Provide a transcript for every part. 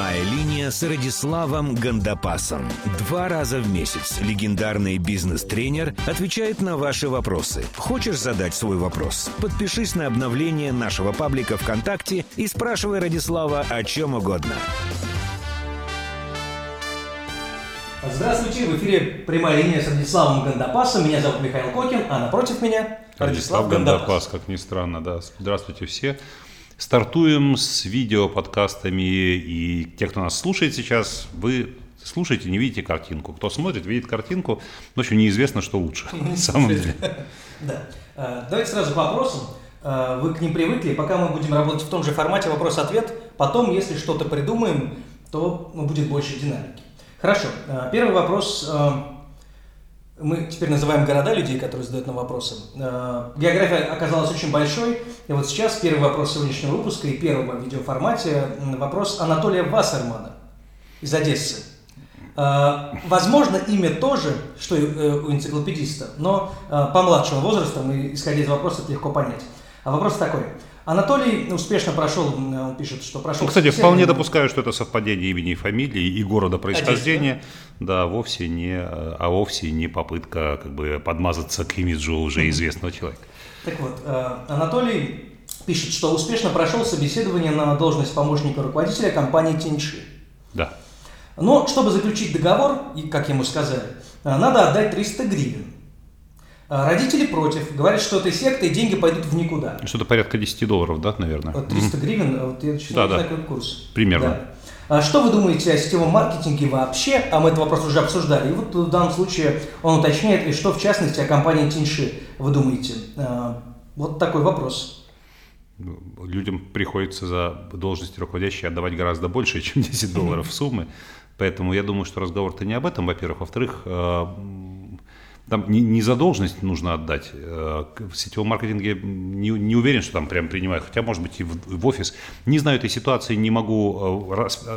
«Прямая линия» с Радиславом Гандапасом. 2 раза в месяц легендарный бизнес-тренер отвечает на ваши вопросы. Хочешь задать свой вопрос? Подпишись на обновление нашего паблика ВКонтакте и спрашивай Радислава о чем угодно. Здравствуйте, в эфире «Прямая линия» с Радиславом Гандапасом. Меня зовут Михаил Кокин, а напротив меня Радислав Гандапас. Как ни странно, да. Здравствуйте все. Стартуем с видео-подкастами, и те, кто нас слушает сейчас, вы слушаете, не видите картинку. Кто смотрит, видит картинку, но еще неизвестно, что лучше, на самом деле. Да. Давайте сразу по вопросам. Вы к ним привыкли, пока мы будем работать в том же формате вопрос-ответ. Потом, если что-то придумаем, то будет больше динамики. Хорошо. Первый вопрос. Мы теперь называем города людей, которые задают нам вопросы. География оказалась очень большой. И вот сейчас первый вопрос сегодняшнего выпуска и первого в видеоформате – вопрос Анатолия Вассермана из Одессы. Возможно, имя то же, что и у энциклопедиста, но по младшему возрасту, и исходя из вопроса, это легко понять. А вопрос такой. Анатолий успешно прошел, он пишет, что прошел... Кстати, вполне допускаю, что это совпадение имени и фамилии и города происхождения. Одесса, да? Да, вовсе не попытка как бы подмазаться к имиджу уже известного человека. Так вот, Анатолий пишет, что успешно прошел собеседование на должность помощника руководителя компании Тяньши. Да. Но чтобы заключить договор, как ему сказали, надо отдать 300 гривен. Родители против, говорят, что это секта, и деньги пойдут в никуда. Что-то порядка $10, да, наверное? 300 гривен, вот я честно не знаю, какой курс. Примерно. Да. Что вы думаете о сетевом маркетинге вообще? А мы этот вопрос уже обсуждали. И вот в данном случае он уточняет, и что в частности о компании Тяньши вы думаете? Вот такой вопрос. Людям приходится за должности руководящие отдавать гораздо больше, чем $10 суммы. Поэтому я думаю, что разговор-то не об этом, во-первых. Во-вторых, там не за должность нужно отдать. В сетевом маркетинге не уверен, что там прям принимают. Хотя, может быть, и в офис. Не знаю этой ситуации, не могу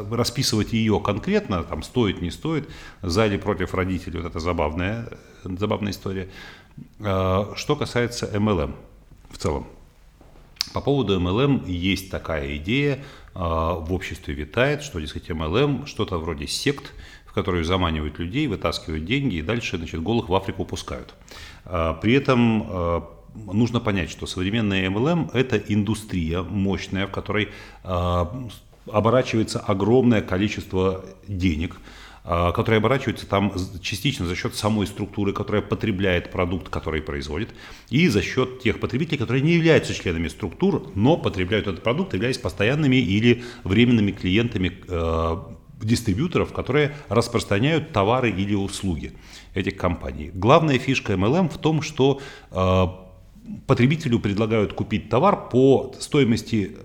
расписывать ее конкретно. Там стоит, не стоит. За или против родителей. Вот это забавная история. Что касается MLM в целом. По поводу MLM есть такая идея. В обществе витает, что, дескать, MLM что-то вроде сект, которые заманивают людей, вытаскивают деньги и дальше, значит, голых в Африку пускают. При этом нужно понять, что современная MLM – это индустрия мощная, в которой оборачивается огромное количество денег, которые оборачиваются там частично за счет самой структуры, которая потребляет продукт, который производит, и за счет тех потребителей, которые не являются членами структур, но потребляют этот продукт, являясь постоянными или временными клиентами дистрибьюторов, которые распространяют товары или услуги этих компаний. Главная фишка MLM в том, что потребителю предлагают купить товар по стоимости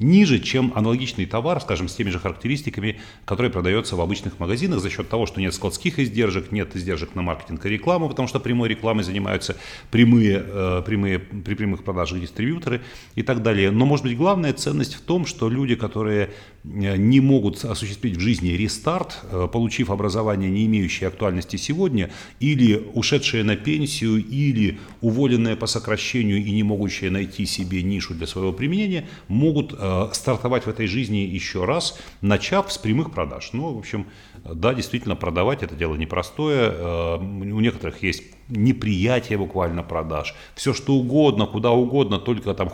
ниже, чем аналогичный товар, скажем, с теми же характеристиками, который продается в обычных магазинах за счет того, что нет складских издержек, нет издержек на маркетинг и рекламу, потому что прямой рекламой занимаются при прямых продажах дистрибьюторы и так далее. Но, может быть, главная ценность в том, что люди, которые не могут осуществить в жизни рестарт, получив образование, не имеющее актуальности сегодня, или ушедшие на пенсию, или уволенные по сокращению и не могущие найти себе нишу для своего применения, могут стартовать в этой жизни еще раз, начав с прямых продаж. Ну, в общем, да, действительно, продавать это дело непростое. У некоторых есть неприятие буквально продаж. Все что угодно, куда угодно, только там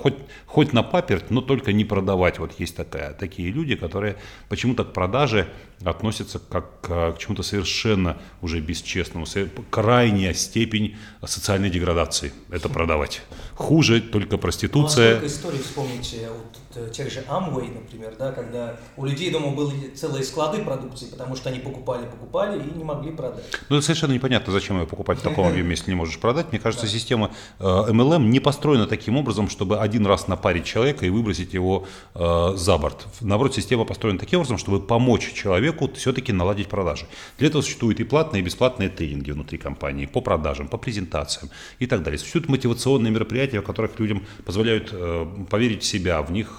хоть на паперть, но только не продавать. Вот есть такие люди, которые почему-то к продаже относятся как к чему-то совершенно уже бесчестному. Крайняя степень социальной деградации. Это продавать. Хуже только проституция. Только историю вспомните от тех же Амвей, например, да, когда у людей дома были целые склады продукции, потому что они покупали и не могли продать. Ну это совершенно непонятно, зачем ее покупать в таком объеме, если не можешь продать. Мне кажется, система MLM не построена таким образом, чтобы один раз напарить человека и выбросить его за борт. Наоборот, система построена таким образом, чтобы помочь человеку все-таки наладить продажи. Для этого существуют и платные, и бесплатные тренинги внутри компании по продажам, по презентациям и так далее. Существуют мотивационные мероприятия, в которых людям позволяют поверить в себя, в них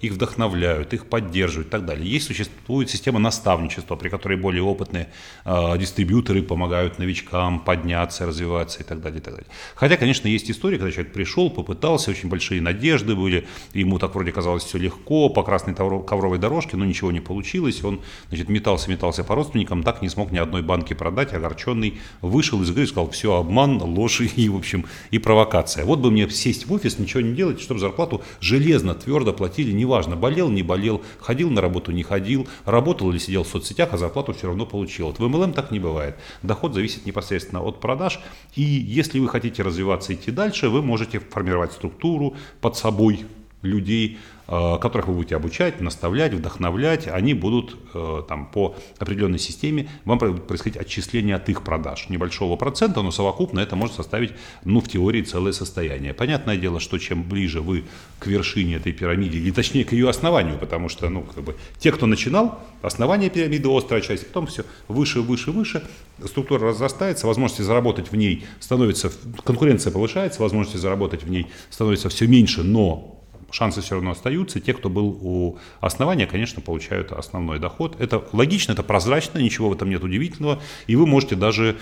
их вдохновляют, их поддерживают и так далее. Есть существует система наставничества, при которой более опытные дистрибьюторы помогают новичкам подняться, меняться, развиваться и так далее, и так далее. Хотя, конечно, есть история, когда человек пришел, попытался, очень большие надежды были, ему так вроде казалось все легко, по красной ковровой дорожке, но ничего не получилось, он, значит, метался по родственникам, так не смог ни одной банки продать, огорченный, вышел из игры и сказал: все, обман, ложь и, в общем, и провокация. Вот бы мне сесть в офис, ничего не делать, чтобы зарплату железно, твердо платили, неважно, болел, не болел, ходил на работу, не ходил, работал или сидел в соцсетях, а зарплату все равно получил. Вот в MLM так не бывает. Доход зависит непосредственно от продаж, и если вы хотите развиваться и идти дальше, вы можете формировать структуру под собой людей, которых вы будете обучать, наставлять, вдохновлять, они будут там, по определенной системе, вам будет происходить отчисление от их продаж небольшого процента, но совокупно это может составить, ну, в теории, целое состояние. Понятное дело, что чем ближе вы к вершине этой пирамиды, или точнее к ее основанию, потому что, ну, как бы, те, кто начинал, основание пирамиды, острая часть, потом все выше, выше, выше, структура разрастается, возможности заработать в ней становится, конкуренция повышается, возможности заработать в ней становится все меньше, но шансы все равно остаются. Те, кто был у основания, конечно, получают основной доход. Это логично, это прозрачно, ничего в этом нет удивительного. И вы можете даже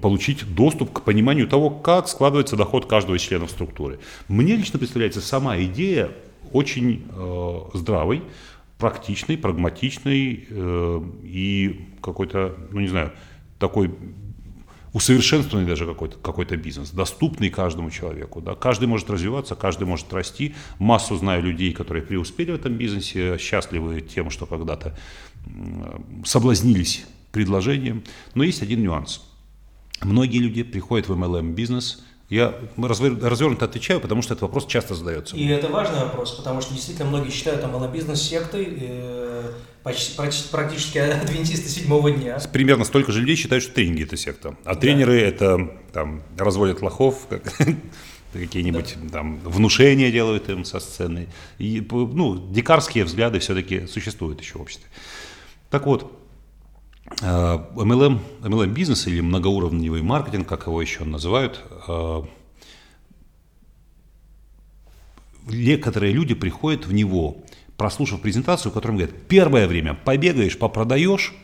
получить доступ к пониманию того, как складывается доход каждого из членов структуры. Мне лично представляется сама идея очень здравой, практичной, прагматичной и какой-то, ну не знаю, такой... усовершенствованный даже какой-то бизнес, доступный каждому человеку. Да? Каждый может развиваться, каждый может расти. Массу знаю людей, которые преуспели в этом бизнесе, счастливы тем, что когда-то соблазнились предложением. Но есть один нюанс. Многие люди приходят в MLM-бизнес. Я развернуто отвечаю, потому что этот вопрос часто задается. И это важный вопрос, потому что действительно многие считают MLM-бизнес сектой, практически адвентисты седьмого дня. Примерно столько же людей считают, что тренинги – это секта. А тренеры – это там, разводят лохов, какие-нибудь там внушения делают им со сцены. И, ну, дикарские взгляды все-таки существуют еще в обществе. Так вот. MLM-бизнес или многоуровневый маркетинг, как его еще называют, некоторые люди приходят в него, прослушав презентацию, в которой говорят: первое время побегаешь, попродаешь,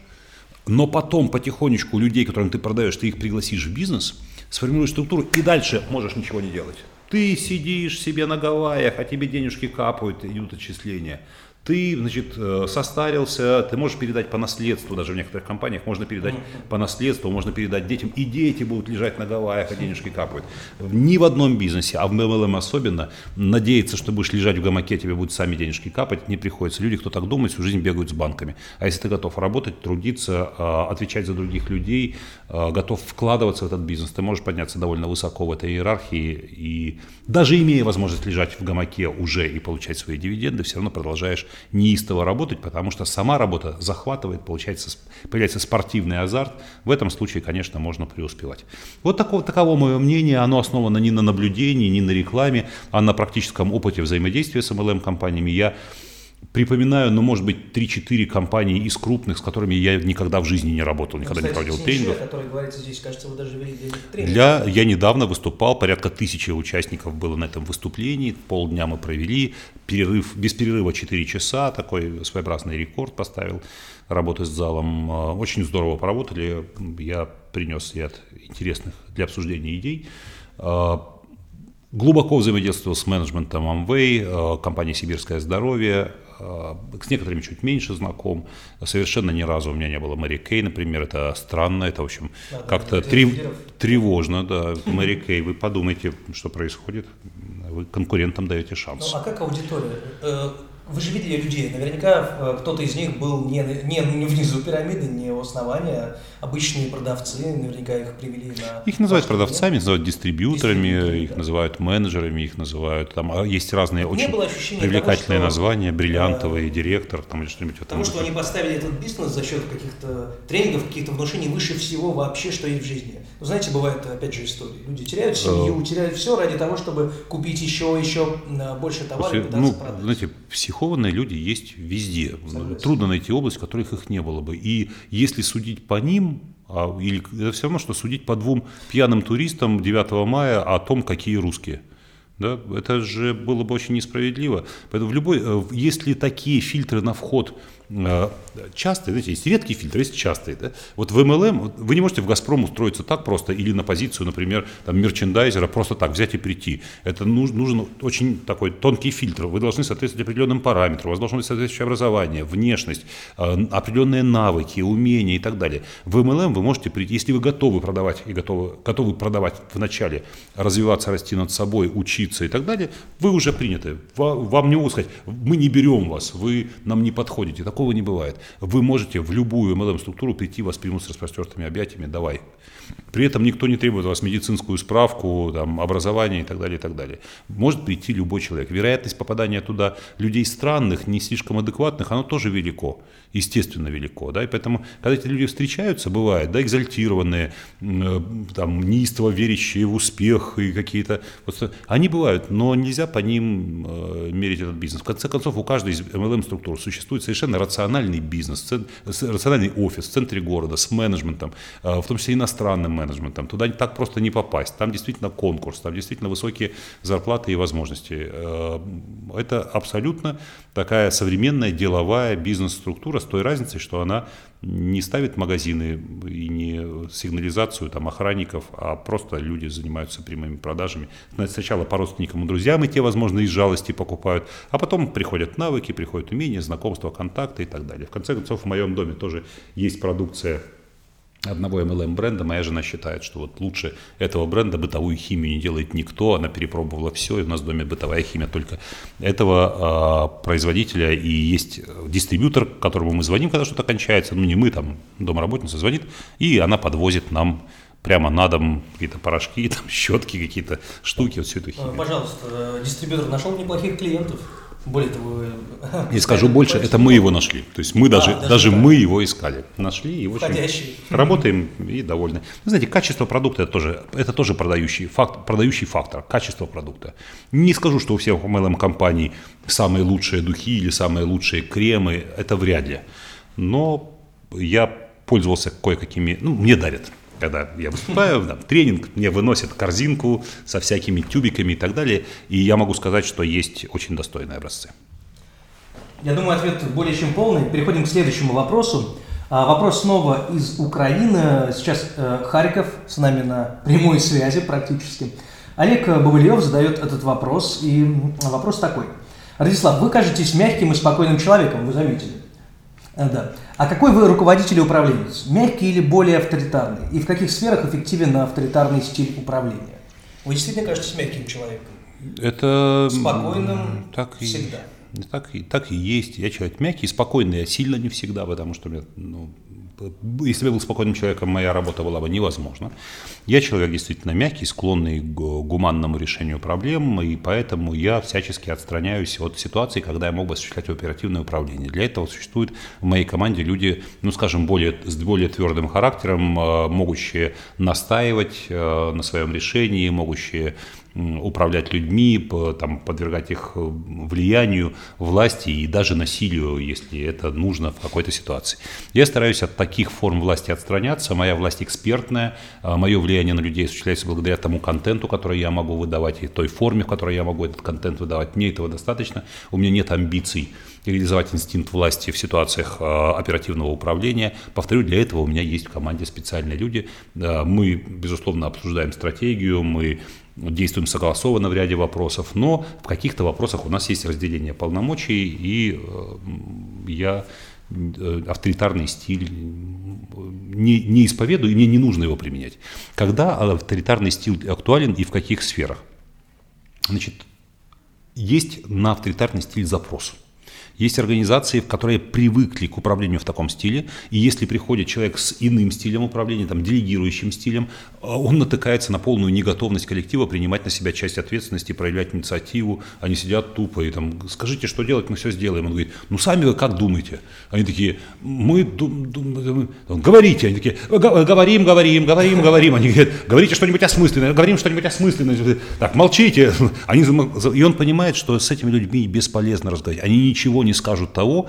но потом потихонечку людей, которым ты продаешь, ты их пригласишь в бизнес, сформируешь структуру и дальше можешь ничего не делать. Ты сидишь себе на Гавайях, а тебе денежки капают, идут отчисления. Ты, значит, состарился, ты можешь передать по наследству, даже в некоторых компаниях можно передать по наследству, можно передать детям, и дети будут лежать на Гавайях, а денежки капают. Ни в одном бизнесе, а в MLM особенно, надеяться, что будешь лежать в гамаке, тебе будут сами денежки капать, не приходится. Люди, кто так думает, всю жизнь бегают с банками. А если ты готов работать, трудиться, отвечать за других людей, готов вкладываться в этот бизнес, ты можешь подняться довольно высоко в этой иерархии, и даже имея возможность лежать в гамаке уже и получать свои дивиденды, все равно продолжаешь неистово работать, потому что сама работа захватывает, появляется спортивный азарт. В этом случае, конечно, можно преуспевать. Вот таково мое мнение. Оно основано не на наблюдении, не на рекламе, а на практическом опыте взаимодействия с MLM-компаниями. Я припоминаю, ну, может быть, 3-4 компании из крупных, с которыми я никогда в жизни не работал, никогда, кстати, не проводил тренингов. Который говорится здесь, кажется, вы даже вели тренинг. Я недавно выступал, порядка 1000 участников было на этом выступлении, полдня мы провели, без перерыва 4 часа, такой своеобразный рекорд поставил, работы с залом. Очень здорово поработали, я принес ряд интересных для обсуждения идей. Глубоко взаимодействовал с менеджментом Амвей, компанией «Сибирское здоровье», с некоторыми чуть меньше знаком, совершенно ни разу у меня не было Mary Kay, например, это странно, это, в общем, да, как-то тревожно, да, Mary Kay, вы подумайте, что происходит, вы конкурентам даете шанс. Ну, а как аудитория? Вы же видели людей, наверняка кто-то из них был не внизу пирамиды, не у основания, обычные продавцы, наверняка их привели на... Их называют продавцами, называют дистрибьюторами, их называют менеджерами, их называют, там есть разные очень привлекательные названия, бриллиантовый директор, там или что-нибудь. Потому что они поставили этот бизнес за счет каких-то тренингов, каких-то внушений выше всего вообще, что есть в жизни. Ну, знаете, бывают, опять же, истории. Люди теряют семью, теряют все ради того, чтобы купить еще больше товара и пытаться продать. Знаете, психованные люди есть везде. Согласен. Трудно найти область, в которых их не было бы. И если судить по ним, или это все равно, что судить по 2 пьяным туристам 9 мая о том, какие русские. Да? Это же было бы очень несправедливо. Поэтому в любой, если такие фильтры на вход частые, знаете, есть редкие фильтры, есть частые. Да? Вот в MLM вы не можете в «Газпром» устроиться так просто или на позицию, например, там, мерчендайзера просто так взять и прийти. Это нужен очень такой тонкий фильтр. Вы должны соответствовать определенным параметрам, у вас должно быть соответствующее образование, внешность, определенные навыки, умения и так далее. В MLM вы можете прийти, если вы готовы продавать и готовы продавать вначале, развиваться, расти над собой, учиться и так далее, вы уже приняты. Вам не могут сказать: мы не берем вас, вы нам не подходите. Такого не бывает. Вы можете в любую MLM-структуру прийти, вас примут с распростертыми объятиями, давай. При этом никто не требует у вас медицинскую справку, там, образование и так далее, и так далее. Может прийти любой человек. Вероятность попадания туда людей странных, не слишком адекватных, она тоже велико, естественно велико. Да? И поэтому, когда эти люди встречаются, бывает, да, экзальтированные, там, неистово верящие в успех и какие-то... Вот, они бывают, но нельзя по ним мерить этот бизнес. В конце концов, у каждой из MLM-структур существует совершенно рациональный бизнес, рациональный офис в центре города с менеджментом, в том числе иностранным менеджментом. Туда так просто не попасть. Там действительно конкурс, там действительно высокие зарплаты и возможности. Это абсолютно такая современная деловая бизнес-структура с той разницей, что она не ставит магазины и не сигнализацию там, охранников, а просто люди занимаются прямыми продажами. Сначала по родственникам и друзьям, и те, возможно, из жалости покупают, а потом приходят навыки, приходят умения, знакомства, контакты и так далее. В конце концов, в моем доме тоже есть продукция одного MLM-бренда. Моя жена считает, что вот лучше этого бренда бытовую химию не делает никто. Она перепробовала все, и у нас в доме бытовая химия только этого производителя. И есть дистрибьютор, которому мы звоним, когда что-то кончается. Ну, не мы, там домработница звонит, и она подвозит нам прямо на дом какие-то порошки, там, щетки, какие-то штуки, вот всю эту химию. Пожалуйста, дистрибьютор нашел неплохих клиентов. Более того, не скажу больше, это мы его нашли. То есть мы даже мы его искали. Нашли и очень работаем и довольны. Вы знаете, качество продукта это тоже продающий фактор, качество продукта. Не скажу, что у всех MLM-компаний самые лучшие духи или самые лучшие кремы, это вряд ли. Но я пользовался кое-какими, мне дарят. Когда я выступаю, там, тренинг, мне выносят корзинку со всякими тюбиками и так далее. И я могу сказать, что есть очень достойные образцы. Я думаю, ответ более чем полный. Переходим к следующему вопросу. Вопрос снова из Украины. Сейчас Харьков с нами на прямой связи практически. Олег Бобылёв задает этот вопрос. И вопрос такой. Радислав, вы кажетесь мягким и спокойным человеком, вы заметили. Да. А какой вы руководитель и управленец? Мягкий или более авторитарный? И в каких сферах эффективен авторитарный стиль управления? Вы действительно кажетесь мягким человеком? Это спокойным так всегда. Так и есть. Я человек мягкий, спокойный, я сильно не всегда, потому что у меня, если бы я был спокойным человеком, моя работа была бы невозможна. Я человек действительно мягкий, склонный к гуманному решению проблем, и поэтому я всячески отстраняюсь от ситуации, когда я мог бы осуществлять оперативное управление. Для этого существуют в моей команде люди, с более твердым характером, могущие настаивать на своем решении, могущие управлять людьми, подвергать их влиянию, власти и даже насилию, если это нужно в какой-то ситуации. Я стараюсь от таких форм власти отстраняться. Моя власть экспертная, мое влияние на людей осуществляется благодаря тому контенту, который я могу выдавать, и той форме, в которой я могу этот контент выдавать. Мне этого достаточно, у меня нет амбиций реализовать инстинкт власти в ситуациях оперативного управления. Повторю, для этого у меня есть в команде специальные люди. Мы, безусловно, обсуждаем стратегию, мы действуем согласованно в ряде вопросов, но в каких-то вопросах у нас есть разделение полномочий, и авторитарный стиль не исповедую, и мне не нужно его применять. Когда авторитарный стиль актуален и в каких сферах? Значит, есть на авторитарный стиль запрос. Есть организации, которые привыкли к управлению в таком стиле, и если приходит человек с иным стилем управления, делегирующим стилем, он натыкается на полную неготовность коллектива принимать на себя часть ответственности, проявлять инициативу. Они сидят тупо и скажите, что делать, мы все сделаем. Он говорит, сами вы как думаете? Они такие, говорите. Они такие, говорим. Они говорят, говорите что-нибудь осмысленное, Так, молчите. И он понимает, что с этими людьми бесполезно разговаривать. Они ничего не скажут того,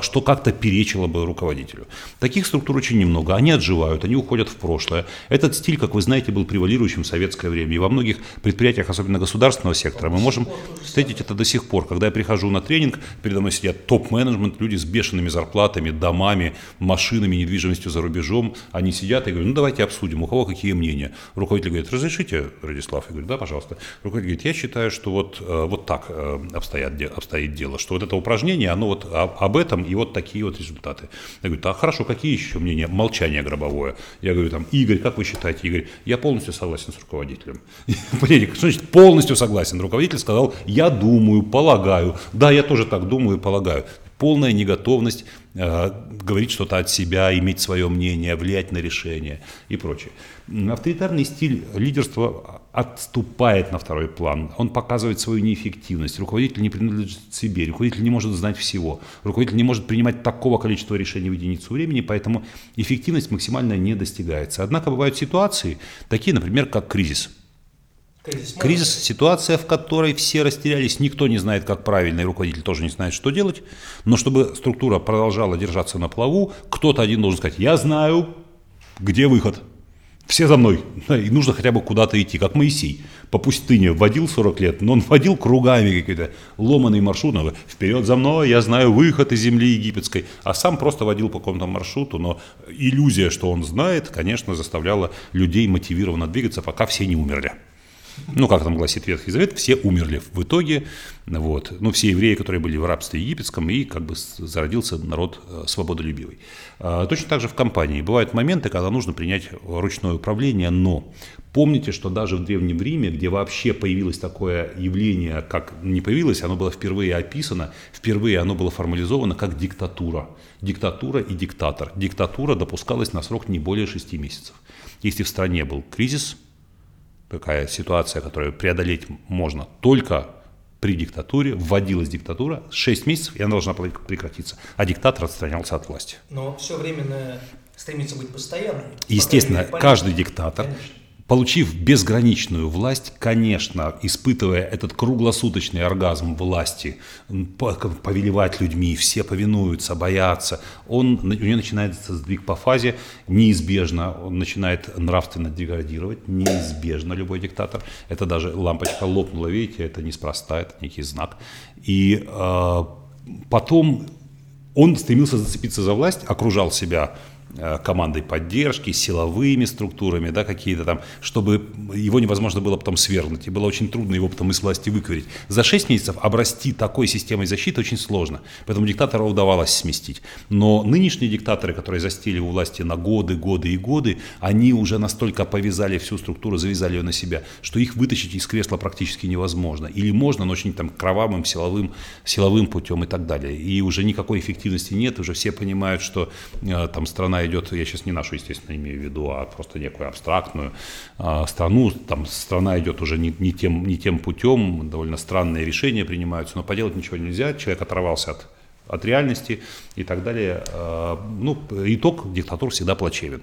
что как-то перечило бы руководителю. Таких структур очень немного. Они отживают, они уходят в прошлое. Этот стиль, как вы знаете, был превалирующим в советское время. И во многих предприятиях, особенно государственного сектора, мы можем встретить это до сих пор. Когда я прихожу на тренинг, передо мной сидят топ-менеджмент, люди с бешеными зарплатами, домами, машинами, недвижимостью за рубежом. Они сидят и говорят, ну давайте обсудим, у кого какие мнения. Руководитель говорит, разрешите, Радислав? Я говорю, да, пожалуйста. Руководитель говорит, я считаю, что вот так обстоит дело, что вот это упражнение, оно вот об этом и вот такие вот результаты. Я говорю, а хорошо, какие еще мнения? Молчание гробовое. Я говорю, там, Игорь, как вы считаете? Игорь, я полностью согласен с руководителем. Что значит полностью согласен? Руководитель сказал, я думаю, полагаю. Да, я тоже так думаю и полагаю. Полная неготовность говорить что-то от себя, иметь свое мнение, влиять на решение и прочее. Авторитарный стиль лидерства отступает на второй план. Он показывает свою неэффективность. Руководитель не принадлежит себе, руководитель не может знать всего. Руководитель не может принимать такого количества решений в единицу времени, поэтому эффективность максимально не достигается. Однако бывают ситуации, такие, например, как кризис. Кризис – ситуация, в которой все растерялись, никто не знает, как правильно, и руководитель тоже не знает, что делать. Но чтобы структура продолжала держаться на плаву, кто-то один должен сказать, я знаю, где выход. Все за мной. И нужно хотя бы куда-то идти, как Моисей. По пустыне водил 40 лет, но он водил кругами какие-то ломаные маршруты. Говорит, вперед за мной, я знаю выход из земли египетской. А сам просто водил по какому-то маршруту, но иллюзия, что он знает, конечно, заставляла людей мотивированно двигаться, пока все не умерли. Ну, как там гласит Ветхий Завет, все умерли в итоге, вот, ну, все евреи, которые были в рабстве египетском, и как бы зародился народ свободолюбивый. Точно так же в компании. Бывают моменты, когда нужно принять ручное управление, но помните, что даже в Древнем Риме, где вообще появилось такое явление, как не появилось, оно было впервые описано, впервые оно было формализовано как диктатура. Диктатура и диктатор. Диктатура допускалась на срок не более 6 месяцев. Если в стране был кризис, такая ситуация, которую преодолеть можно только при диктатуре, вводилась диктатура, 6 месяцев, и она должна прекратиться. А диктатор отстранялся от власти. Но все временно стремится быть постоянным. Естественно, каждый диктатор, конечно, получив безграничную власть, конечно, испытывая этот круглосуточный оргазм власти, повелевать людьми, все повинуются, боятся, у него начинается сдвиг по фазе, неизбежно он начинает нравственно деградировать, неизбежно любой диктатор, это даже лампочка лопнула, видите, это неспроста, это некий знак, и потом он стремился зацепиться за власть, окружал себя командой поддержки, силовыми структурами, да, какие-то там, чтобы его невозможно было потом свергнуть, и было очень трудно его потом из власти выковырять. За 6 месяцев обрасти такой системой защиты очень сложно, поэтому диктатора удавалось сместить. Но нынешние диктаторы, которые застили у власти на годы, годы и годы, они уже настолько повязали всю структуру, завязали ее на себя, что их вытащить из кресла практически невозможно. Или можно, но очень там кровавым, силовым путем и так далее. И уже никакой эффективности нет, уже все понимают, что там страна идет, я сейчас не нашу, естественно, имею в виду, а просто некую абстрактную страну, там страна идет уже не тем путем, довольно странные решения принимаются, но поделать ничего нельзя, человек оторвался от реальности и так далее. Ну, итог диктатур всегда плачевен.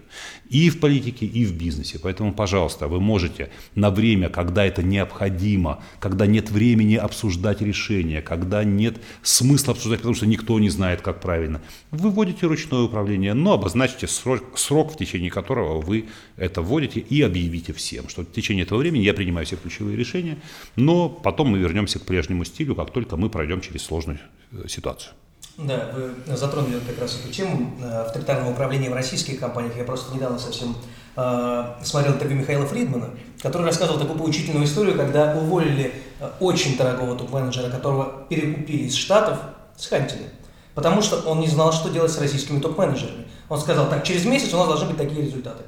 И в политике, и в бизнесе. Поэтому, пожалуйста, вы можете на время, когда это необходимо, когда нет времени обсуждать решения, когда нет смысла обсуждать, потому что никто не знает, как правильно, вы вводите ручное управление, но обозначите срок, в течение которого вы это вводите, и объявите всем, что в течение этого времени я принимаю все ключевые решения, но потом мы вернемся к прежнему стилю, как только мы пройдем через сложную ситуацию. Да, вы затронули как раз эту тему авторитарного управления в российских компаниях. Я просто недавно совсем смотрел интервью Михаила Фридмана, который рассказывал такую поучительную историю, когда уволили очень дорогого топ-менеджера, которого перекупили из Штатов, схантили, потому что он не знал, что делать с российскими топ-менеджерами. Он сказал, так, через месяц у нас должны быть такие результаты.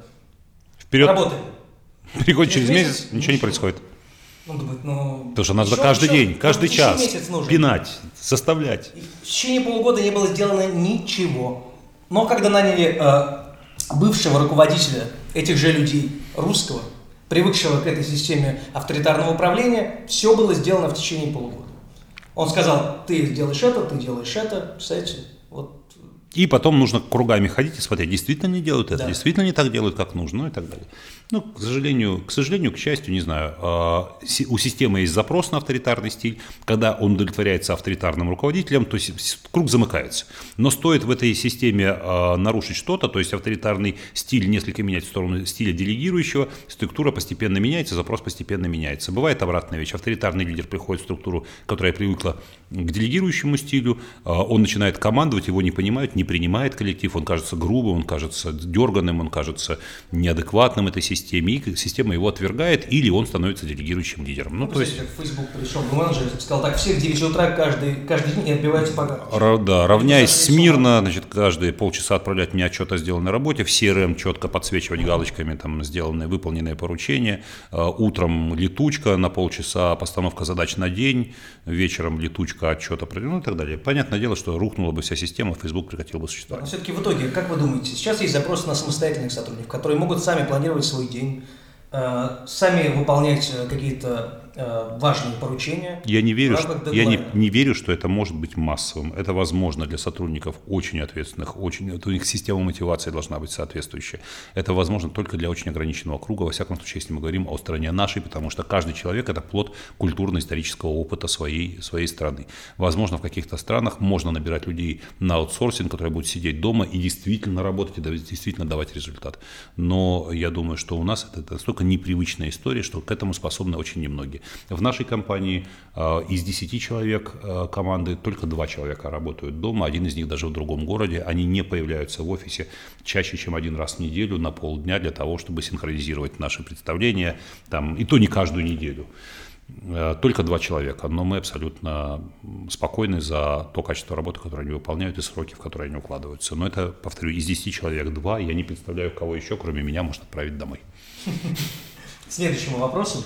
Вперед. Работаем. Переходит через месяц, ничего не происходит. Он думает, потому что надо каждый день, каждый час пинать, составлять. В течение полугода не было сделано ничего. Но когда наняли бывшего руководителя этих же людей, русского, привыкшего к этой системе авторитарного управления, все было сделано в течение полугода. Он сказал, ты делаешь это, кстати, вот И потом нужно кругами ходить и смотреть, действительно не делают это, да, действительно не так делают, как нужно, и так далее. Ну, к сожалению, к счастью, не знаю, у системы есть запрос на авторитарный стиль. Когда он удовлетворяется авторитарным руководителем, то есть круг замыкается. Но стоит в этой системе нарушить что-то, то есть авторитарный стиль несколько менять в сторону стиля делегирующего, структура постепенно меняется, запрос постепенно меняется. Бывает обратная вещь. Авторитарный лидер приходит в структуру, которая привыкла к делегирующему стилю, он начинает командовать, его не понимают, не принимает коллектив, он кажется грубым, он кажется дерганым, он кажется неадекватным этой системе, и система его отвергает, или он становится делегирующим лидером. Ну, то есть, как Facebook пришел в менеджер и сказал, так, все в 9 утра каждый день и отбивайте подарок. Да, равняясь смирно, значит, каждые полчаса отправлять мне отчет о сделанной работе, в CRM четко подсвечивать галочками там сделанные, выполненные поручения, утром летучка на полчаса, постановка задач на день, вечером летучка, отчет определенный, ну, и так далее. Понятное дело, что рухнула бы вся система, Facebook прекратил бы существовать. Но все-таки в итоге, как вы думаете, сейчас есть запросы на самостоятельных сотрудников, которые могут сами планировать свой день, сами выполнять какие-то важные поручения? Я не верю, что это может быть массовым. Это возможно для сотрудников очень ответственных, у них система мотивации должна быть соответствующая. Это возможно только для очень ограниченного круга, во всяком случае, если мы говорим о стране нашей, потому что каждый человек – это плод культурно-исторического опыта своей страны. Возможно, в каких-то странах можно набирать людей на аутсорсинг, которые будут сидеть дома и действительно работать, и действительно давать результат. Но я думаю, что у нас это настолько непривычная история, что к этому способны очень немногие. В нашей компании из 10 человек команды только 2 человека работают дома, один из них даже в другом городе. Они не появляются в офисе чаще, чем один раз в неделю на полдня для того, чтобы синхронизировать наши представления, там, и то не каждую неделю. Только 2 человека, но мы абсолютно спокойны за то качество работы, которое они выполняют, и сроки, в которые они укладываются. Но это, повторю, из 10 человек 2, я не представляю, кого еще, кроме меня, может отправить домой. К следующему вопросу.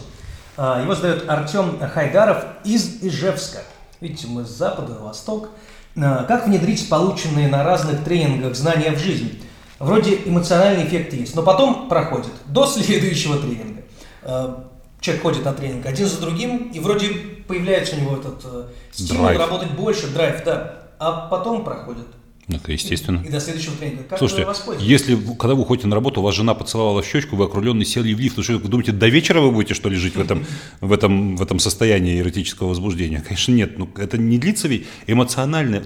Его задает Артём Хайдаров из Ижевска. Видите, мы с запада, восток. Как внедрить полученные на разных тренингах знания в жизнь? Вроде эмоциональный эффект есть, но потом проходит до следующего тренинга. Человек ходит на тренинг один за другим, и вроде появляется у него этот стимул работать больше, драйв, да, а потом проходит. Это естественно. И до следующего тренинга. Как слушайте, если когда вы уходите на работу, вас жена поцеловала в щечку, вы округленный сели в лифт, вы думаете, до вечера вы будете что ли жить в этом состоянии эротического возбуждения? Конечно, нет. Ну, это не длится ведь эмоциональное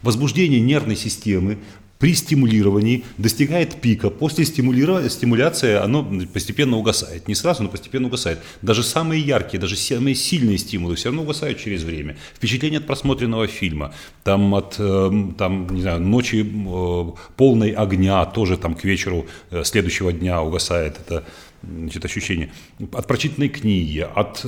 возбуждение нервной системы. При стимулировании достигает пика. После стимуляции оно постепенно угасает. Не сразу, но постепенно угасает. Даже самые яркие, даже самые сильные стимулы все равно угасают через время. Впечатление от просмотренного фильма, там от не знаю, ночи полной огня, тоже там к вечеру следующего дня угасает это, значит, ощущение. От прочитанной книги, от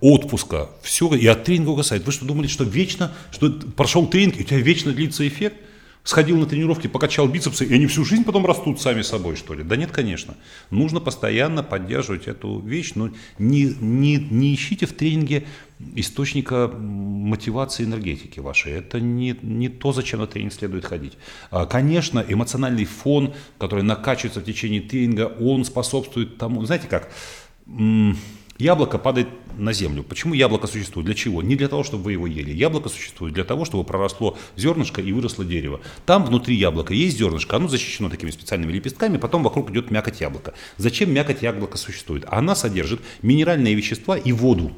отпуска, все, и от тренинга угасает. Вы что, думали, что вечно, что прошел тренинг, и у тебя вечно длится эффект? Сходил на тренировки, покачал бицепсы, и они всю жизнь потом растут сами собой, что ли? Да нет, конечно. Нужно постоянно поддерживать эту вещь, но не ищите в тренинге источника мотивации, энергетики вашей. Это не то, зачем на тренинг следует ходить. Конечно, эмоциональный фон, который накачивается в течение тренинга, он способствует тому... Знаете как? Яблоко падает на землю. Почему яблоко существует? Для чего? Не для того, чтобы вы его ели. Яблоко существует для того, чтобы проросло зернышко и выросло дерево. Там внутри яблока есть зернышко, оно защищено такими специальными лепестками, потом вокруг идет мякоть яблока. Зачем мякоть яблока существует? Она содержит минеральные вещества и воду.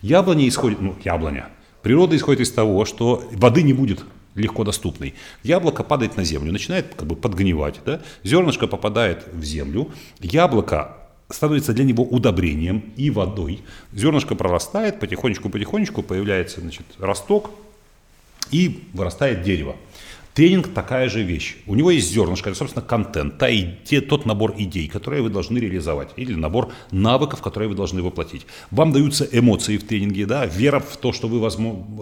Яблоня. Природа исходит из того, что воды не будет легко доступной. Яблоко падает на землю, начинает как бы подгнивать. Да? Зернышко попадает в землю, яблоко становится для него удобрением и водой. Зернышко прорастает, потихонечку-потихонечку появляется, значит, росток, и вырастает дерево. Тренинг – такая же вещь. У него есть зернышко, это, собственно, контент, тот набор идей, которые вы должны реализовать, или набор навыков, которые вы должны воплотить. Вам даются эмоции в тренинге, да, вера в то, что вы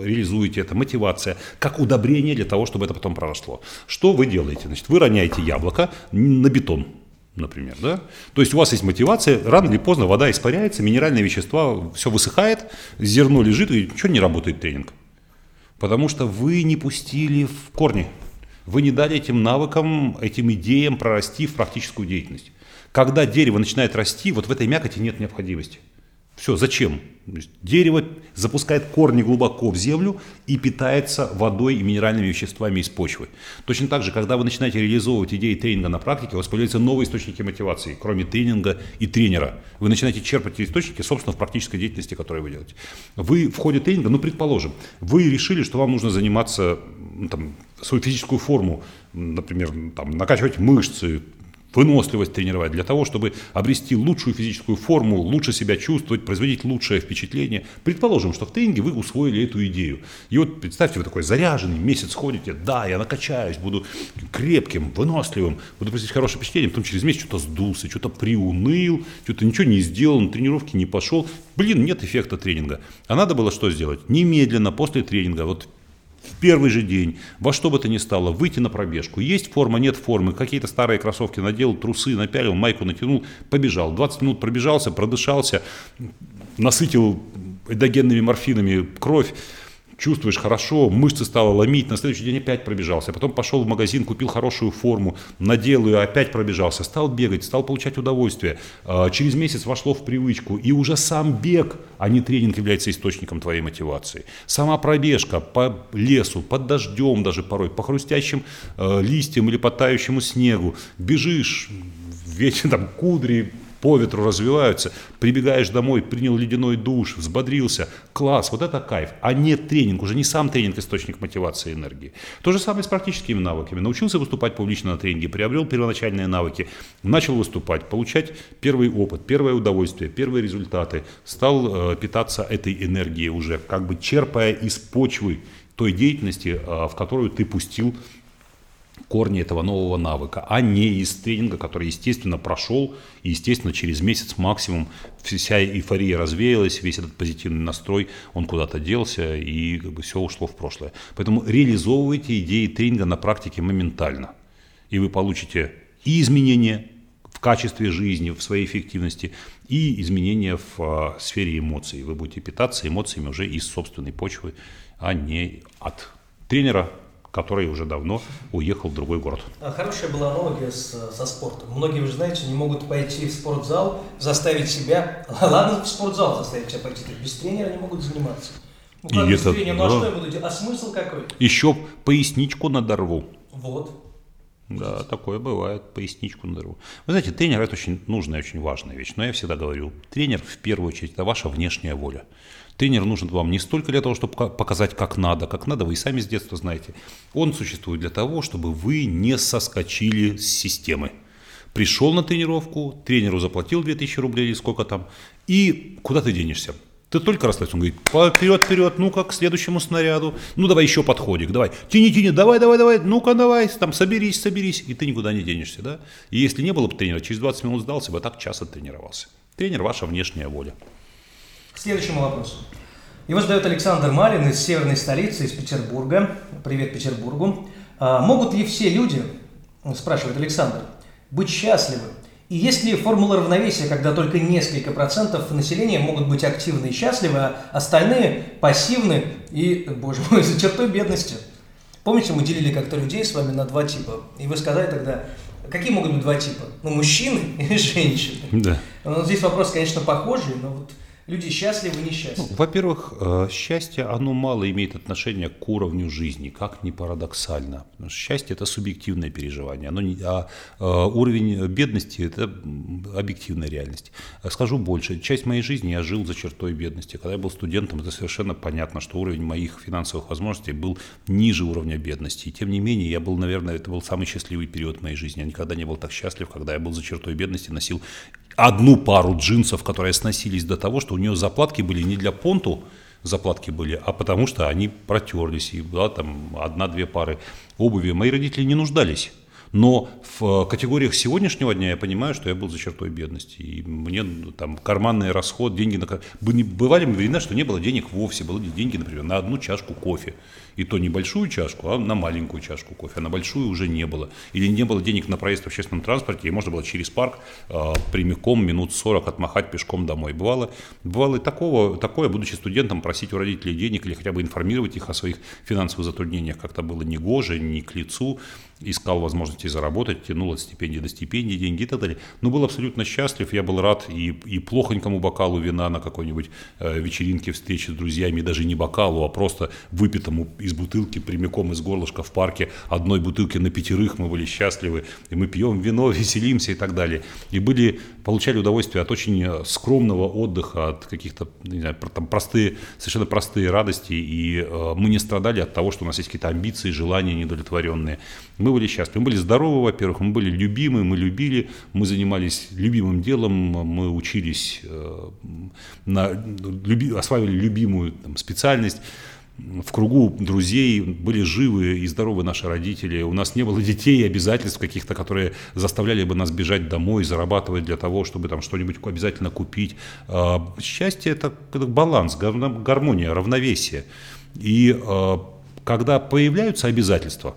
реализуете это, мотивация, как удобрение для того, чтобы это потом проросло. Что вы делаете? Значит, вы роняете яблоко на бетон, например, да? То есть у вас есть мотивация, рано или поздно вода испаряется, минеральные вещества, все высыхает, зерно лежит, и ничего не работает тренинг. Потому что вы не пустили в корни, вы не дали этим навыкам, этим идеям прорасти в практическую деятельность. Когда дерево начинает расти, вот в этой мякоти нет необходимости. Все, зачем? Дерево запускает корни глубоко в землю и питается водой и минеральными веществами из почвы. Точно так же, когда вы начинаете реализовывать идеи тренинга на практике, у вас появляются новые источники мотивации, кроме тренинга и тренера. Вы начинаете черпать эти источники, собственно, в практической деятельности, которую вы делаете. Вы в ходе тренинга, ну, предположим, вы решили, что вам нужно заниматься, там, свою физическую форму, например, там, накачивать мышцы, выносливость тренировать для того, чтобы обрести лучшую физическую форму, лучше себя чувствовать, производить лучшее впечатление. Предположим, что в тренинге вы усвоили эту идею. И вот представьте, вы такой заряженный, месяц ходите, да, я накачаюсь, буду крепким, выносливым, буду производить хорошее впечатление, потом через месяц что-то сдулся, что-то приуныл, что-то ничего не сделал, на тренировки не пошел. Блин, нет эффекта тренинга. А надо было что сделать? Немедленно после тренинга, вот в первый же день, во что бы то ни стало, выйти на пробежку. Есть форма, нет формы, какие-то старые кроссовки надел, трусы напялил, майку натянул, побежал. 20 минут пробежался, продышался, насытил эндогенными морфинами кровь. Чувствуешь хорошо, мышцы стало ломить, на следующий день опять пробежался, потом пошел в магазин, купил хорошую форму, надел ее, опять пробежался, стал бегать, стал получать удовольствие, через месяц вошло в привычку, и уже сам бег, а не тренинг, является источником твоей мотивации. Сама пробежка по лесу, под дождем даже порой, по хрустящим листьям или по тающему снегу, бежишь, ветер, там, кудри по ветру развиваются, прибегаешь домой, принял ледяной душ, взбодрился, класс, вот это кайф, а не тренинг, уже не сам тренинг источник мотивации и энергии. То же самое с практическими навыками. Научился выступать публично на тренинге, приобрел первоначальные навыки, начал выступать, получать первый опыт, первое удовольствие, первые результаты, стал питаться этой энергией уже, как бы черпая из почвы той деятельности, в которую ты пустил корни этого нового навыка, а не из тренинга, который, естественно, прошел, и, естественно, через месяц максимум вся эйфория развеялась, весь этот позитивный настрой, он куда-то делся, и как бы все ушло в прошлое. Поэтому реализовывайте идеи тренинга на практике моментально, и вы получите и изменения в качестве жизни, в своей эффективности, и изменения в сфере эмоций. Вы будете питаться эмоциями уже из собственной почвы, а не от тренера, который уже давно уехал в другой город. Хорошая была аналогия со спортом. Многие, вы же знаете, не могут пойти в спортзал, заставить себя... Ладно, в спортзал заставить себя пойти, без тренера не могут заниматься. Ну, как без тренера, ну а что я буду делать? А смысл какой? Еще поясничку надорву. Вот. Да, такое бывает, поясничку надорву. Вы знаете, тренер – это очень нужная, очень важная вещь. Но я всегда говорю, тренер, в первую очередь, это ваша внешняя воля. Тренер нужен вам не столько для того, чтобы показать, как надо. Как надо, вы и сами с детства знаете. Он существует для того, чтобы вы не соскочили с системы. Пришел на тренировку, тренеру заплатил 2000 рублей или сколько там, и куда ты денешься? Ты только расслабился. Он говорит, вперед, вперед, ну-ка, к следующему снаряду. Ну, давай еще подходик, давай. Тяни, тяни, давай, давай, давай, ну-ка, давай, там, соберись, соберись. И ты никуда не денешься, да? И если не было бы тренера, через 20 минут сдался бы, а так час оттренировался. Тренер – ваша внешняя воля. К следующему вопросу. Его задает Александр Малин из северной столицы, из Петербурга. Привет Петербургу. Могут ли все люди, спрашивает Александр, быть счастливы? И есть ли формула равновесия, когда только несколько процентов населения могут быть активны и счастливы, а остальные пассивны и, боже мой, за чертой бедности? Помните, мы делили как-то людей с вами на два типа. И вы сказали тогда, какие могут быть два типа? Ну, мужчины и женщины. Да. Ну, здесь вопрос, конечно, похожий, но вот... Люди счастливы, несчастливы. Ну, во-первых, счастье, оно мало имеет отношения к уровню жизни, как ни парадоксально. Потому что счастье – это субъективное переживание, оно не, а уровень бедности – это объективная реальность. Скажу больше, часть моей жизни я жил за чертой бедности. Когда я был студентом, это совершенно понятно, что уровень моих финансовых возможностей был ниже уровня бедности. И тем не менее, я был, наверное, это был самый счастливый период моей жизни. Я никогда не был так счастлив, когда я был за чертой бедности, носил одну пару джинсов, которые сносились до того, что у нее заплатки были не для понту, заплатки были, а потому что они протерлись, и была там одна-две пары обуви. Мои родители не нуждались. Но в категориях сегодняшнего дня я понимаю, что я был за чертой бедности. И мне там карманный расход, деньги на... Бывали времена, что не было денег вовсе. Были деньги, например, на одну чашку кофе. И то не большую чашку, а на маленькую чашку кофе. А на большую уже не было. Или не было денег на проезд в общественном транспорте. И можно было через парк прямиком минут 40 отмахать пешком домой. Бывало и такое, будучи студентом, просить у родителей денег или хотя бы информировать их о своих финансовых затруднениях. Как-то было негоже, не к лицу. Искал возможности возможности заработать, тянул от стипендии до стипендии деньги и так далее. Но был абсолютно счастлив, я был рад и плохонькому бокалу вина на какой-нибудь вечеринке, встрече с друзьями, даже не бокалу, а просто выпитому из бутылки, прямиком из горлышка в парке, одной бутылки на пятерых, мы были счастливы, и мы пьем вино, веселимся и так далее. И получали удовольствие от очень скромного отдыха, от каких-то, не знаю, там совершенно простые радости, и мы не страдали от того, что у нас есть какие-то амбиции, желания недовлетворенные. Мы были счастливы, мы были здоровы, во-первых, мы были любимы, мы любили, мы занимались любимым делом, мы учились, осваивали любимую там специальность. В кругу друзей были живы и здоровы наши родители. У нас не было детей и обязательств каких-то, которые заставляли бы нас бежать домой, зарабатывать для того, чтобы там что-нибудь обязательно купить. Счастье – это баланс, гармония, равновесие. И когда появляются обязательства,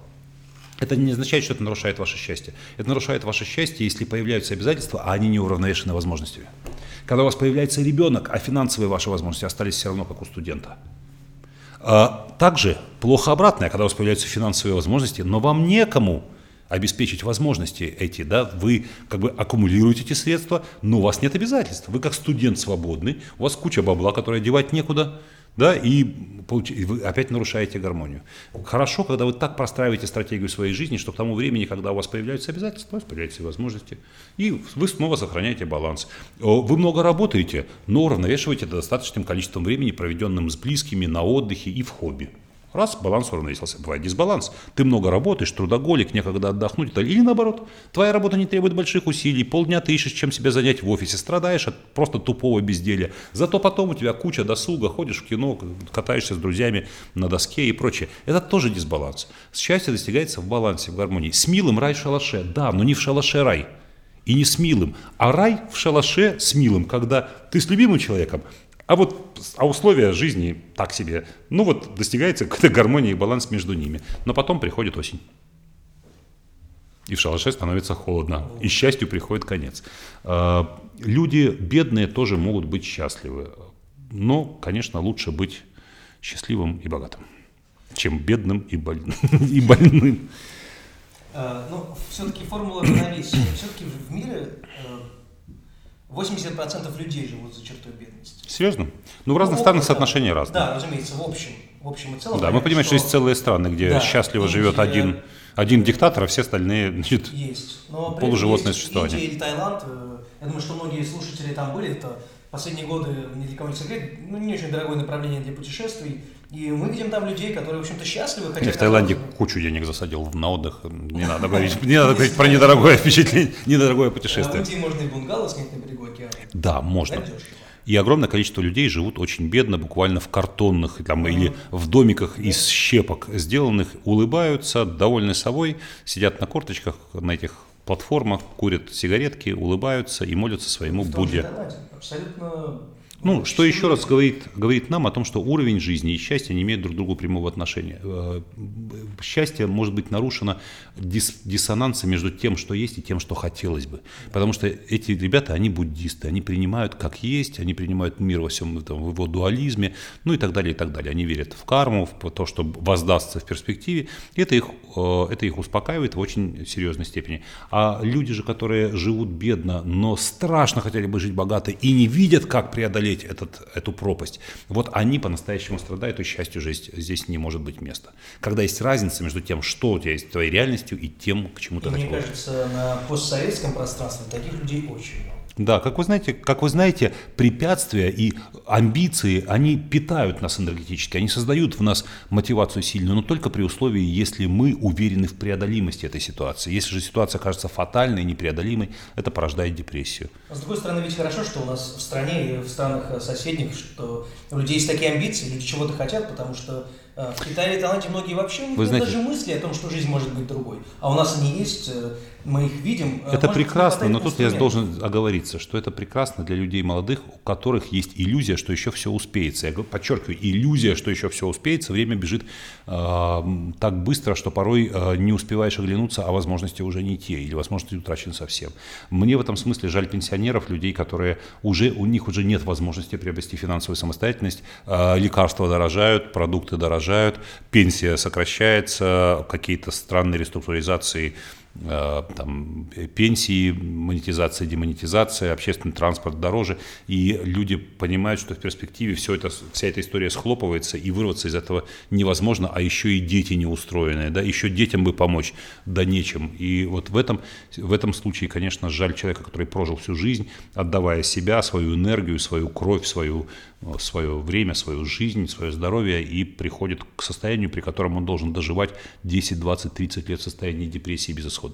это не означает, что это нарушает ваше счастье. Это нарушает ваше счастье, если появляются обязательства, а они не уравновешены возможностями. Когда у вас появляется ребенок, а финансовые ваши возможности остались все равно, как у студента. Также плохо обратное, когда у вас появляются финансовые возможности, но вам некому обеспечить возможности эти, да, вы как бы аккумулируете эти средства, но у вас нет обязательств, вы как студент свободный, у вас куча бабла, которое девать некуда, да, и вы опять нарушаете гармонию. Хорошо, когда вы так простраиваете стратегию своей жизни, что к тому времени, когда у вас появляются обязательства, у вас появляются возможности, и вы снова сохраняете баланс. Вы много работаете, но уравновешиваете это достаточным количеством времени, проведенным с близкими, на отдыхе и в хобби. Раз, баланс уравновесился. Бывает дисбаланс. Ты много работаешь, трудоголик, некогда отдохнуть. Или наоборот, твоя работа не требует больших усилий. Полдня ты ищешь, чем себя занять в офисе. Страдаешь от просто тупого безделья. Зато потом у тебя куча досуга. Ходишь в кино, катаешься с друзьями на доске и прочее. Это тоже дисбаланс. Счастье достигается в балансе, в гармонии. С милым рай в шалаше. Да, но не в шалаше рай. И не с милым. А рай в шалаше с милым. Когда ты с любимым человеком, а условия жизни так себе. Достигается какая-то гармония и баланс между ними. Но потом приходит осень. И в шалаше становится холодно. И счастью приходит конец. Люди бедные тоже могут быть счастливы. Но, конечно, лучше быть счастливым и богатым, чем бедным и больным. Все-таки формула равновесия. Все-таки в мире... 80% людей живут за чертой бедности. Серьезно? В разных странах соотношения разные. Да, разумеется, в общем и целом. Да, мы понимаем, что есть целые страны, где счастливо живет один диктатор, а все остальные полуживотное существование. Индия или Таиланд, я думаю, что многие слушатели там были, это последние годы, ни для кого не секрет, не очень дорогое направление для путешествий. И мы видим там людей, которые, в общем-то, счастливы. Хотя в Таиланде кучу денег засадил на отдых. Не надо говорить про недорогое впечатление, недорогое путешествие. Где можно и бунгало снять на берегу океана. Да, можно. И огромное количество людей живут очень бедно, буквально в картонных или в домиках из щепок сделанных, улыбаются, довольны собой, сидят на корточках на этих платформах, курят сигаретки, улыбаются и молятся своему Будде. Абсолютно... Что еще раз говорит нам о том, что уровень жизни и счастья не имеют друг к другу прямого отношения. Счастье может быть нарушено диссонансом между тем, что есть, и тем, что хотелось бы. Потому что эти ребята, они буддисты, они принимают как есть, они принимают мир во всем этом, в его дуализме, и так далее, и так далее. Они верят в карму, в то, что воздастся в перспективе. Это их успокаивает в очень серьезной степени. А люди же, которые живут бедно, но страшно хотели бы жить богато и не видят, как преодолеть эту пропасть. Они по-настоящему страдают, и счастью же здесь не может быть места. Когда есть разница между тем, что у тебя есть твоей реальностью, и тем, к чему ты хотел. Мне кажется, на постсоветском пространстве таких людей очень много. Да, как вы знаете, препятствия и амбиции, они питают нас энергетически, они создают в нас мотивацию сильную, но только при условии, если мы уверены в преодолимости этой ситуации. Если же ситуация кажется фатальной, непреодолимой, это порождает депрессию. С другой стороны, ведь хорошо, что у нас в стране и в странах соседних, что у людей есть такие амбиции, люди чего-то хотят, потому что в Китае и Таиланде многие вообще не даже мысли о том, что жизнь может быть другой. А у нас они есть, мы их видим. Это прекрасно, но тут я должен оговориться, что это прекрасно для людей молодых, у которых есть иллюзия, что еще все успеется. Я подчеркиваю, иллюзия, что еще все успеется. Время бежит так быстро, что порой не успеваешь оглянуться, а возможности уже не те, или возможности утрачены совсем. Мне в этом смысле жаль пенсионеров, людей, которые у них уже нет возможности приобрести финансовую самостоятельность. Лекарства дорожают, продукты дорожают. Пенсия сокращается, какие-то странные реструктуризации там, пенсии, монетизация, демонетизация, общественный транспорт дороже, и люди понимают, что в перспективе все это, вся эта история схлопывается, и вырваться из этого невозможно, а еще и дети неустроенные, да, еще детям бы помочь, да нечем. И вот в этом случае, конечно, жаль человека, который прожил всю жизнь, отдавая себя, свою энергию, свою кровь, свое время, свою жизнь, свое здоровье, и приходит к состоянию, при котором он должен доживать 10, 20, 30 лет в состоянии депрессии и безысходности.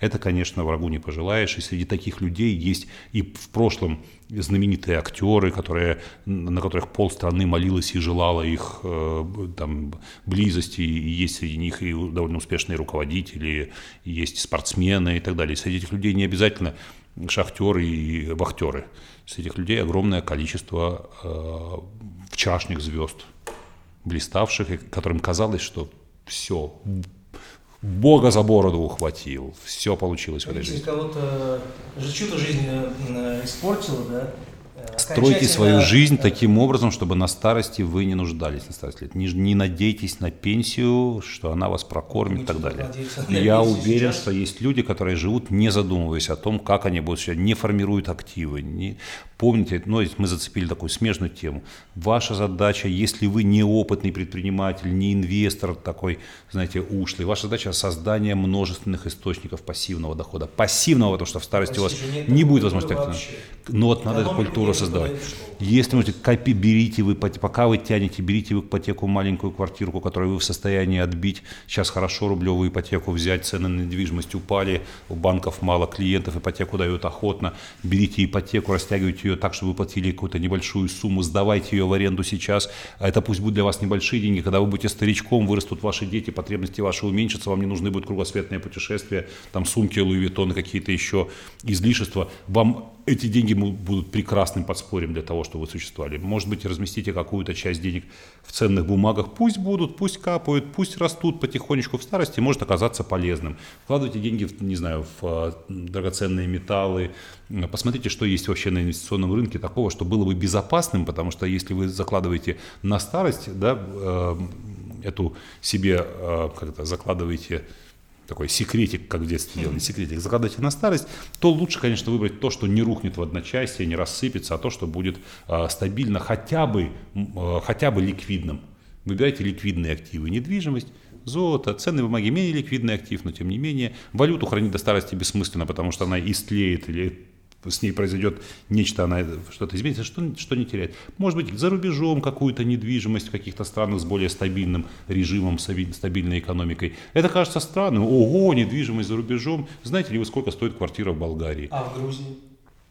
Это, конечно, врагу не пожелаешь, и среди таких людей есть и в прошлом знаменитые актеры, на которых полстраны молилась и желала их там, близости, и есть среди них и довольно успешные руководители, и есть спортсмены и так далее. Среди этих людей не обязательно шахтеры и вахтеры. Среди этих людей огромное количество вчерашних звезд, блиставших, и которым казалось, что все, Бога за бороду ухватил, все получилось в этой жизни. Если кого-то чью-то жизнь испортила, да? Стройте свою жизнь таким образом, чтобы на старости вы не нуждались, на старости лет. Не надейтесь на пенсию, что она вас прокормит и так далее. Я уверен, что есть люди, которые живут, не задумываясь о том, как они будут сейчас, не формируют активы. Помните, мы зацепили такую смежную тему. Ваша задача, если вы не опытный предприниматель, не инвестор такой, знаете, ушлый, ваша задача — создание множественных источников пассивного дохода. Пассивного, потому что в старости у вас не будет возможности. Но вот надо эту культуру создавать. Если можете, берите вы, пока вы тянете, берите в ипотеку маленькую квартирку, которую вы в состоянии отбить. Сейчас хорошо рублевую ипотеку взять, цены на недвижимость упали, у банков мало клиентов, ипотеку дают охотно. Берите ипотеку, растягивайте ее так, чтобы вы платили какую-то небольшую сумму, сдавайте ее в аренду сейчас. Это пусть будут для вас небольшие деньги. Когда вы будете старичком, вырастут ваши дети, потребности ваши уменьшатся, вам не нужны будут кругосветные путешествия, там сумки, Луи Виттон, какие-то еще излишества. Вам эти деньги будут прекрасным подспорьем для того, чтобы вы существовали. Может быть, разместите какую-то часть денег в ценных бумагах. Пусть будут, пусть капают, пусть растут потихонечку в старости, может оказаться полезным. Вкладывайте деньги, в драгоценные металлы. Посмотрите, что есть вообще на инвестиционном рынке такого, что было бы безопасным, потому что если вы закладываете на старость, да, закладываете... такой секретик, как в детстве делали, секретик, закладывайте на старость, то лучше, конечно, выбрать то, что не рухнет в одночасье, не рассыпется, а то, что будет стабильно, хотя бы ликвидным. Выбирайте ликвидные активы, недвижимость, золото, ценные бумаги, менее ликвидный актив, но тем не менее. Валюту хранить до старости бессмысленно, потому что она истлеет или с ней произойдет нечто, она что-то изменится, что не теряет. Может быть, за рубежом какую-то недвижимость в каких-то странах с более стабильным режимом, стабильной экономикой. Это кажется странным. Ого, недвижимость за рубежом. Знаете ли вы, сколько стоит квартира в Болгарии? А в Грузии?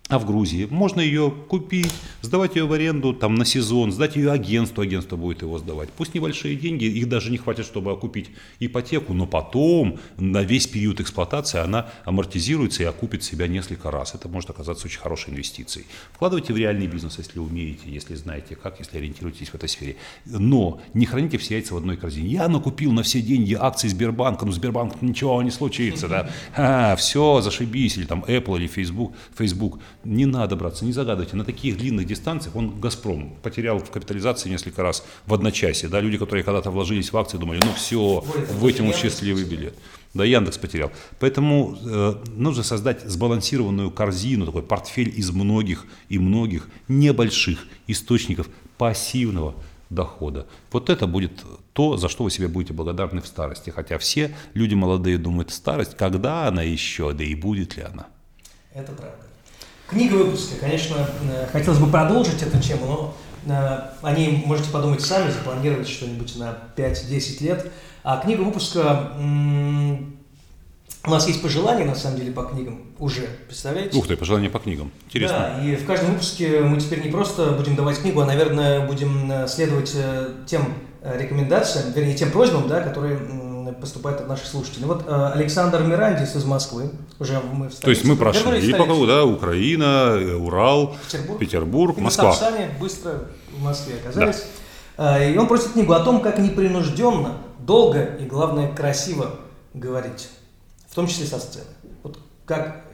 А в Грузии можно ее купить, сдавать ее в аренду там, на сезон, сдать ее агентству, агентство будет его сдавать. Пусть небольшие деньги, их даже не хватит, чтобы окупить ипотеку, но потом на весь период эксплуатации она амортизируется и окупит себя несколько раз. Это может оказаться очень хорошей инвестицией. Вкладывайте в реальный бизнес, если умеете, если знаете как, если ориентируетесь в этой сфере. Но не храните все яйца в одной корзине. Я накупил на все деньги акции Сбербанка, но Сбербанк ничего не случится. Да? Все, зашибись, или там Apple, или Facebook. Не надо, братцы, не загадывайте. На таких длинных дистанциях Газпром потерял в капитализации несколько раз в одночасье. Да, люди, которые когда-то вложились в акции, думали, все, вытяну счастливый билет. Да, Яндекс потерял. Поэтому нужно создать сбалансированную корзину, такой портфель из многих и многих небольших источников пассивного дохода. Вот это будет то, за что вы себе будете благодарны в старости. Хотя все люди молодые думают, старость, когда она еще, да и будет ли она. Это правда. Книга выпуска, конечно, хотелось бы продолжить эту тему, но о ней можете подумать сами, запланировать что-нибудь на 5-10 лет. А книга выпуска, у нас есть пожелания, на самом деле, по книгам уже, представляете? Ух ты, пожелания по книгам, интересно. Да, и в каждом выпуске мы теперь не просто будем давать книгу, а, наверное, будем следовать тем рекомендациям, вернее, тем просьбам, да, которые поступает от наших слушателей. Вот Александр Мирандис из Москвы, уже мы в столице. То есть мы прошли по кругу, да, Украина, Урал, Петербург, Москва. Мы сами быстро в Москве оказались. Да. И он просит книгу о том, как непринужденно, долго и, главное, красиво говорить, в том числе со сцены. Вот как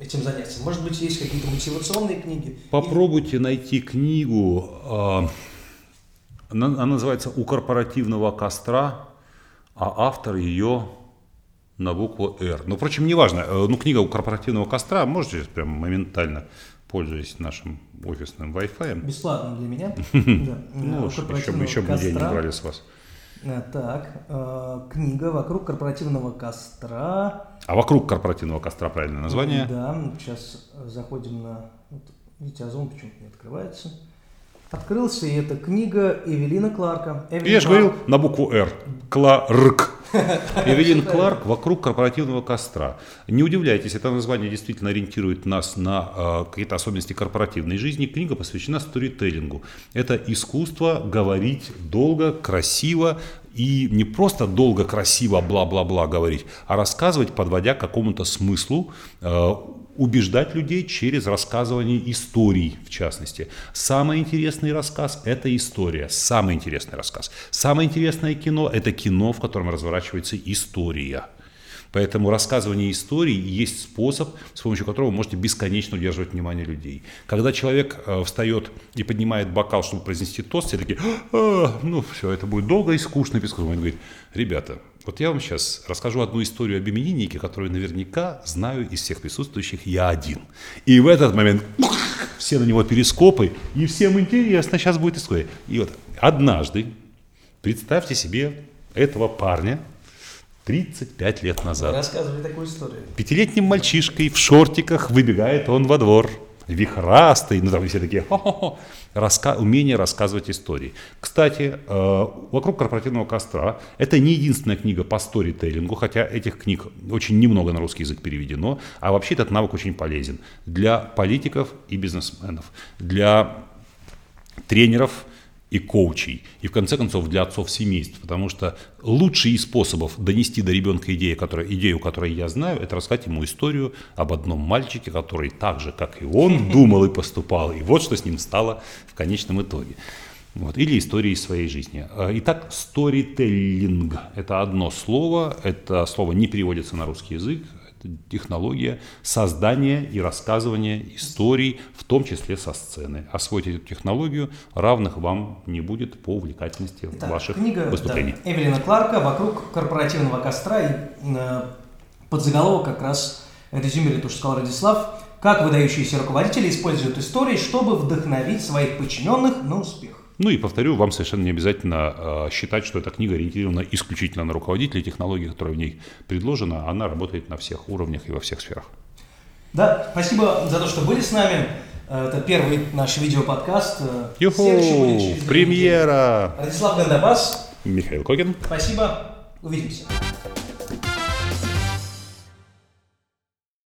этим заняться? Может быть, есть какие-то мотивационные книги? Попробуйте найти книгу, она называется «У корпоративного костра», а автор ее на букву «Р». Ну, впрочем, неважно. Ну, книга «У корпоративного костра». Можете прям моментально, пользуясь нашим офисным Wi-Fi. Бесплатно для меня. Ну, еще бы деньги брали с вас. Так, книга «Вокруг корпоративного костра». А «Вокруг корпоративного костра» правильное название? Да, сейчас заходим на... Видите, Озон почему-то не открывается. Открылся, и это книга Эвелина Кларка. Я же говорил на букву «Р». Кларк. Эвелин Кларк «Вокруг корпоративного костра». Не удивляйтесь, это название действительно ориентирует нас на какие-то особенности корпоративной жизни. Книга посвящена сторителлингу. Это искусство говорить долго, красиво. И не просто долго, красиво, бла-бла-бла говорить, а рассказывать, подводя к какому-то смыслу, убеждать людей через рассказывание историй, в частности. Самый интересный рассказ – это история, самый интересный рассказ. Самое интересное кино – это кино, в котором разворачивается история. Поэтому рассказывание истории есть способ, с помощью которого вы можете бесконечно удерживать внимание людей. Когда человек встает и поднимает бокал, чтобы произнести тост, все такие, ну все, это будет долго и скучно. Он говорит, ребята, вот я вам сейчас расскажу одну историю об имениннике, которую наверняка знаю из всех присутствующих я один. И в этот момент все на него перископы, и всем интересно, сейчас будет история. И вот однажды, представьте себе этого парня, 35 лет назад. Вы рассказывали такую историю. Пятилетним мальчишкой в шортиках выбегает он во двор. Вихрастый, ну там все такие хо-хо-хо. Умение рассказывать истории. Кстати, «Вокруг корпоративного костра» — это не единственная книга по сторителлингу, хотя этих книг очень немного на русский язык переведено, а вообще этот навык очень полезен для политиков и бизнесменов, для тренеров и коучей, и в конце концов для отцов семейств, потому что лучший из способов донести до ребенка идею, которую я знаю, это рассказать ему историю об одном мальчике, который так же, как и он, думал и поступал, и вот что с ним стало в конечном итоге. Вот. Или истории из своей жизни. Итак, сторителлинг – это одно слово, это слово не переводится на русский язык, это технология создания и рассказывания историй, в том числе со сцены. Освоить эту технологию, равных вам не будет по увлекательности. Итак, ваших книга, выступлений. Да, Эвелина Кларка «Вокруг корпоративного костра», и подзаголовок как раз резюмирует то, что сказал Радислав. Как выдающиеся руководители используют истории, чтобы вдохновить своих подчиненных на успех. Ну и повторю, вам совершенно не обязательно считать, что эта книга ориентирована исключительно на руководителей. Технология, которая в ней предложена, она работает на всех уровнях и во всех сферах. Да, спасибо за то, что были с нами. Это первый наш видеоподкаст. Ю-ху, премьера! Радислав Гандапас. Михаил Кокин. Спасибо, увидимся.